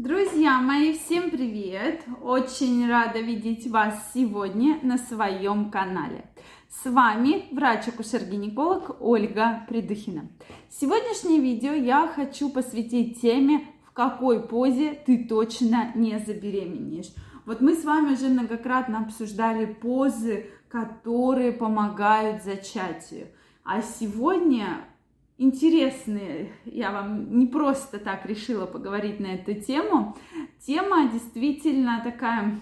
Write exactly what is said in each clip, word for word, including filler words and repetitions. Друзья мои, всем привет! Очень рада видеть вас сегодня на своем канале. С вами врач-акушер-гинеколог Ольга Придыхина. Сегодняшнее видео я хочу посвятить теме, в какой позе ты точно не забеременеешь. Вот мы с вами уже многократно обсуждали позы, которые помогают зачатию. А сегодня... интересные, я вам не просто так решила поговорить на эту тему. Тема действительно такая,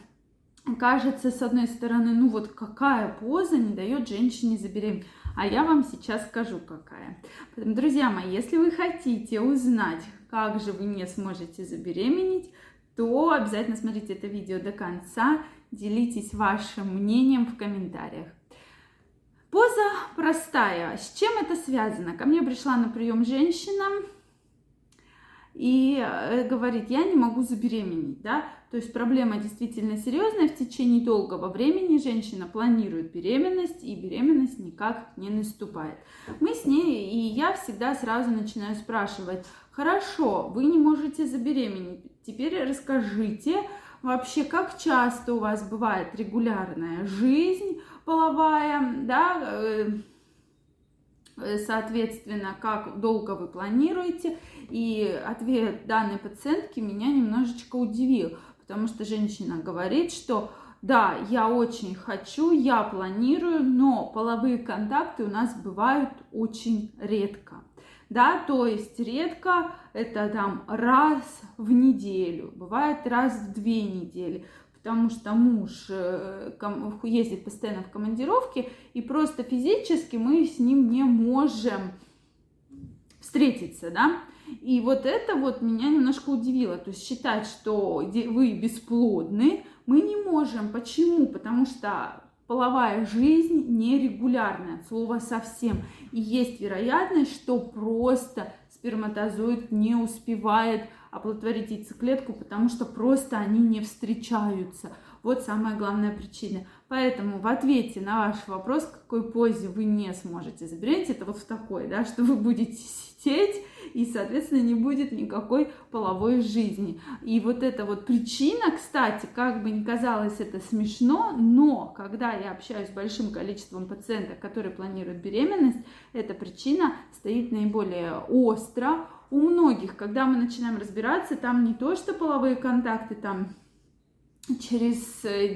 кажется, с одной стороны, ну вот какая поза не дает женщине забеременеть. А я вам сейчас скажу, какая. Поэтому, друзья мои, если вы хотите узнать, как же вы не сможете забеременеть, то обязательно смотрите это видео до конца, делитесь вашим мнением в комментариях. Поза простая. С чем это связано? Ко мне пришла на прием женщина и говорит, я не могу забеременеть, да? То есть проблема действительно серьезная. В течение долгого времени женщина планирует беременность, и беременность никак не наступает. Мы с ней, и я всегда сразу начинаю спрашивать, хорошо, вы не можете забеременеть, теперь расскажите вообще, как часто у вас бывает регулярная жизнь половая, да, соответственно, как долго вы планируете. И ответ данной пациентки меня немножечко удивил, потому что женщина говорит, что да, я очень хочу, я планирую, но половые контакты у нас бывают очень редко. Да, то есть редко это там раз в неделю, бывает раз в две недели, потому что муж ездит постоянно в командировки, и просто физически мы с ним не можем встретиться, да. И вот это вот меня немножко удивило, то есть считать, что вы бесплодны, мы не можем. Почему? Потому что... половая жизнь нерегулярная, от слова совсем. И есть вероятность, что просто сперматозоид не успевает оплодотворить яйцеклетку, потому что просто они не встречаются. Вот самая главная причина. Поэтому в ответе на ваш вопрос, в какой позе вы не сможете забеременеть, это вот в такой, да, что вы будете сидеть и, соответственно, не будет никакой половой жизни. И вот эта вот причина, кстати, как бы ни казалось это смешно, но когда я общаюсь с большим количеством пациентов, которые планируют беременность, эта причина стоит наиболее остро у многих. Когда мы начинаем разбираться, там не то, что половые контакты, там... через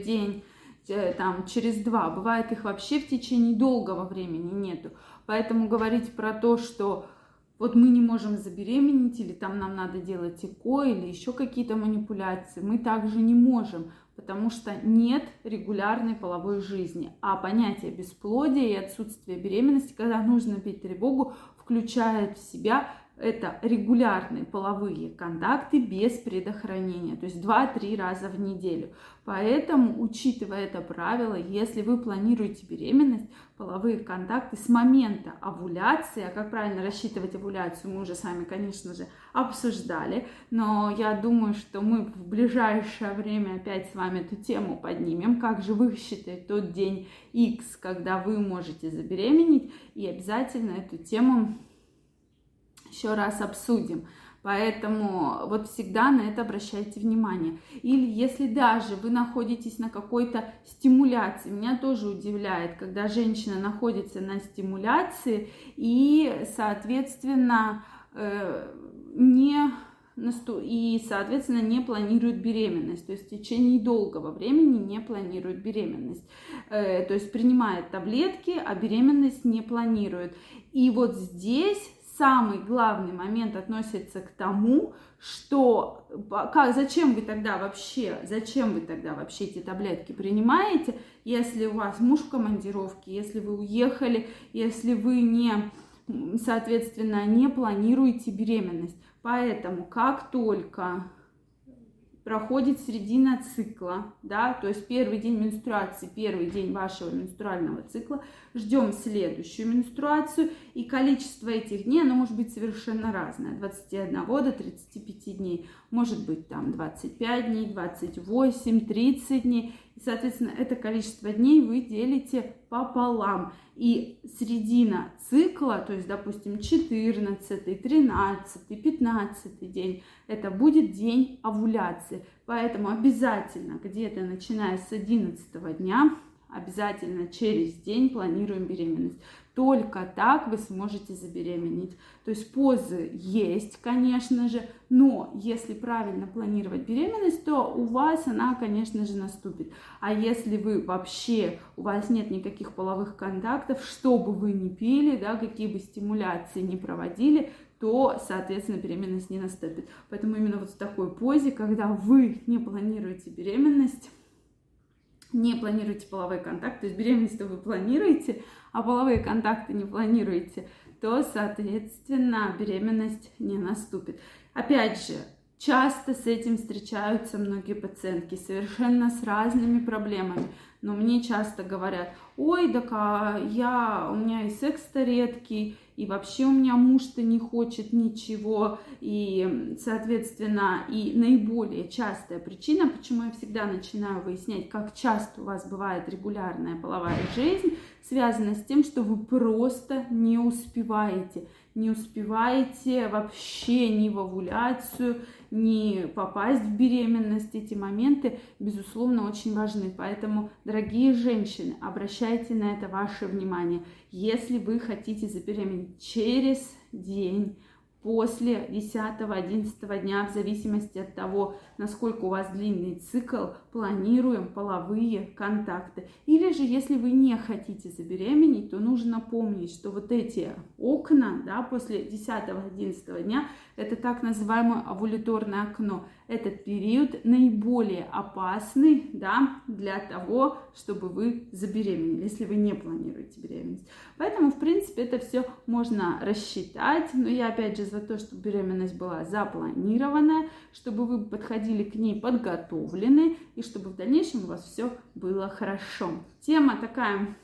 день, там, через два. Бывает, их вообще в течение долгого времени нету. Поэтому говорить про то, что вот мы не можем забеременеть, или там нам надо делать ЭКО, или еще какие-то манипуляции, мы также не можем, потому что нет регулярной половой жизни. А понятие бесплодия и отсутствие беременности, когда нужно бить тревогу, включает в себя это регулярные половые контакты без предохранения, то есть два-три раза в неделю. Поэтому, учитывая это правило, если вы планируете беременность, половые контакты с момента овуляции, а как правильно рассчитывать овуляцию, мы уже с вами, конечно же, обсуждали, но я думаю, что мы в ближайшее время опять с вами эту тему поднимем, как же высчитать тот день X, когда вы можете забеременеть, и обязательно эту тему еще раз обсудим. Поэтому вот всегда на это обращайте внимание. Или если даже вы находитесь на какой-то стимуляции, меня тоже удивляет, когда женщина находится на стимуляции и, соответственно, не... и, соответственно, не планируют беременность, то есть в течение долгого времени не планируют беременность, то есть принимает таблетки, а беременность не планирует. И вот здесь самый главный момент относится к тому, что как, зачем вы тогда вообще, зачем вы тогда вообще эти таблетки принимаете, если у вас муж в командировке, если вы уехали, если вы не, соответственно, не планируете беременность. Поэтому как только проходит середина цикла, да, то есть первый день менструации, первый день вашего менструального цикла, ждем следующую менструацию, и количество этих дней, оно может быть совершенно разное, от двадцати одного до тридцати пяти дней, может быть там двадцать пять дней, двадцать восемь, тридцать дней, И, соответственно, это количество дней вы делите пополам. И середина цикла, то есть, допустим, четырнадцатый, тринадцатый, пятнадцатый день, это будет день овуляции. Поэтому обязательно где-то начиная с одиннадцатого дня, обязательно через день планируем беременность. Только так вы сможете забеременеть. То есть позы есть, конечно же, но если правильно планировать беременность, то у вас она, конечно же, наступит. А если вы вообще, у вас нет никаких половых контактов, что бы вы ни пили, да, какие бы стимуляции ни проводили, то, соответственно, беременность не наступит. Поэтому именно вот в такой позе, когда вы не планируете беременность, не планируете половые контакты, то есть беременность вы планируете, а половые контакты не планируете, то, соответственно, беременность не наступит. Опять же, часто с этим встречаются многие пациентки, совершенно с разными проблемами. Но мне часто говорят: ой, так а я, у меня и секс-то редкий, и вообще у меня муж-то не хочет ничего. И, соответственно, и наиболее частая причина, почему я всегда начинаю выяснять, как часто у вас бывает регулярная половая жизнь, связана с тем, что вы просто не успеваете. Не успеваете вообще ни в овуляцию, ни попасть в беременность. Эти моменты, безусловно, очень важны. Поэтому, дорогие женщины, обращайте на это ваше внимание. Если вы хотите забеременеть через день, после десятого-одиннадцатого дня, в зависимости от того, насколько у вас длинный цикл, планируем половые контакты. Или же, если вы не хотите забеременеть, то нужно помнить, что вот эти окна, да, после десятого-одиннадцатого дня, это так называемое овуляторное окно. Этот период наиболее опасный, да, для того, чтобы вы забеременели, если вы не планируете беременность. Поэтому, в принципе, это все можно рассчитать. Но я, опять же, за то, чтобы беременность была запланированная, чтобы вы подходили к ней подготовлены и чтобы в дальнейшем у вас все было хорошо. Тема такая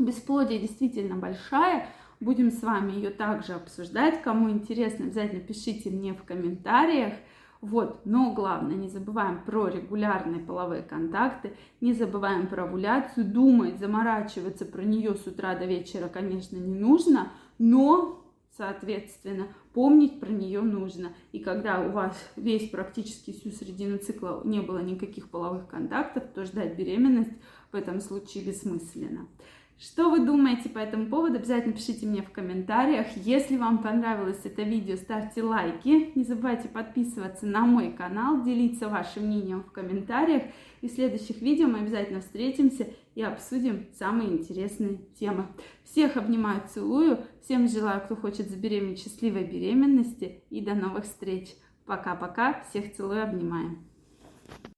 бесплодие действительно большая. Будем с вами ее также обсуждать. Кому интересно, обязательно пишите мне в комментариях. Вот, но главное, не забываем про регулярные половые контакты, не забываем про овуляцию. Думать, заморачиваться про нее с утра до вечера, конечно, не нужно, но, соответственно, помнить про нее нужно. И когда у вас весь, практически всю середину цикла не было никаких половых контактов, то ждать беременность в этом случае бессмысленно. Что вы думаете по этому поводу? Обязательно пишите мне в комментариях. Если вам понравилось это видео, ставьте лайки. Не забывайте подписываться на мой канал, делиться вашим мнением в комментариях. И в следующих видео мы обязательно встретимся и обсудим самые интересные темы. Всех обнимаю, целую. Всем желаю, кто хочет забеременеть, счастливой беременности. И до новых встреч. Пока-пока. Всех целую, обнимаю.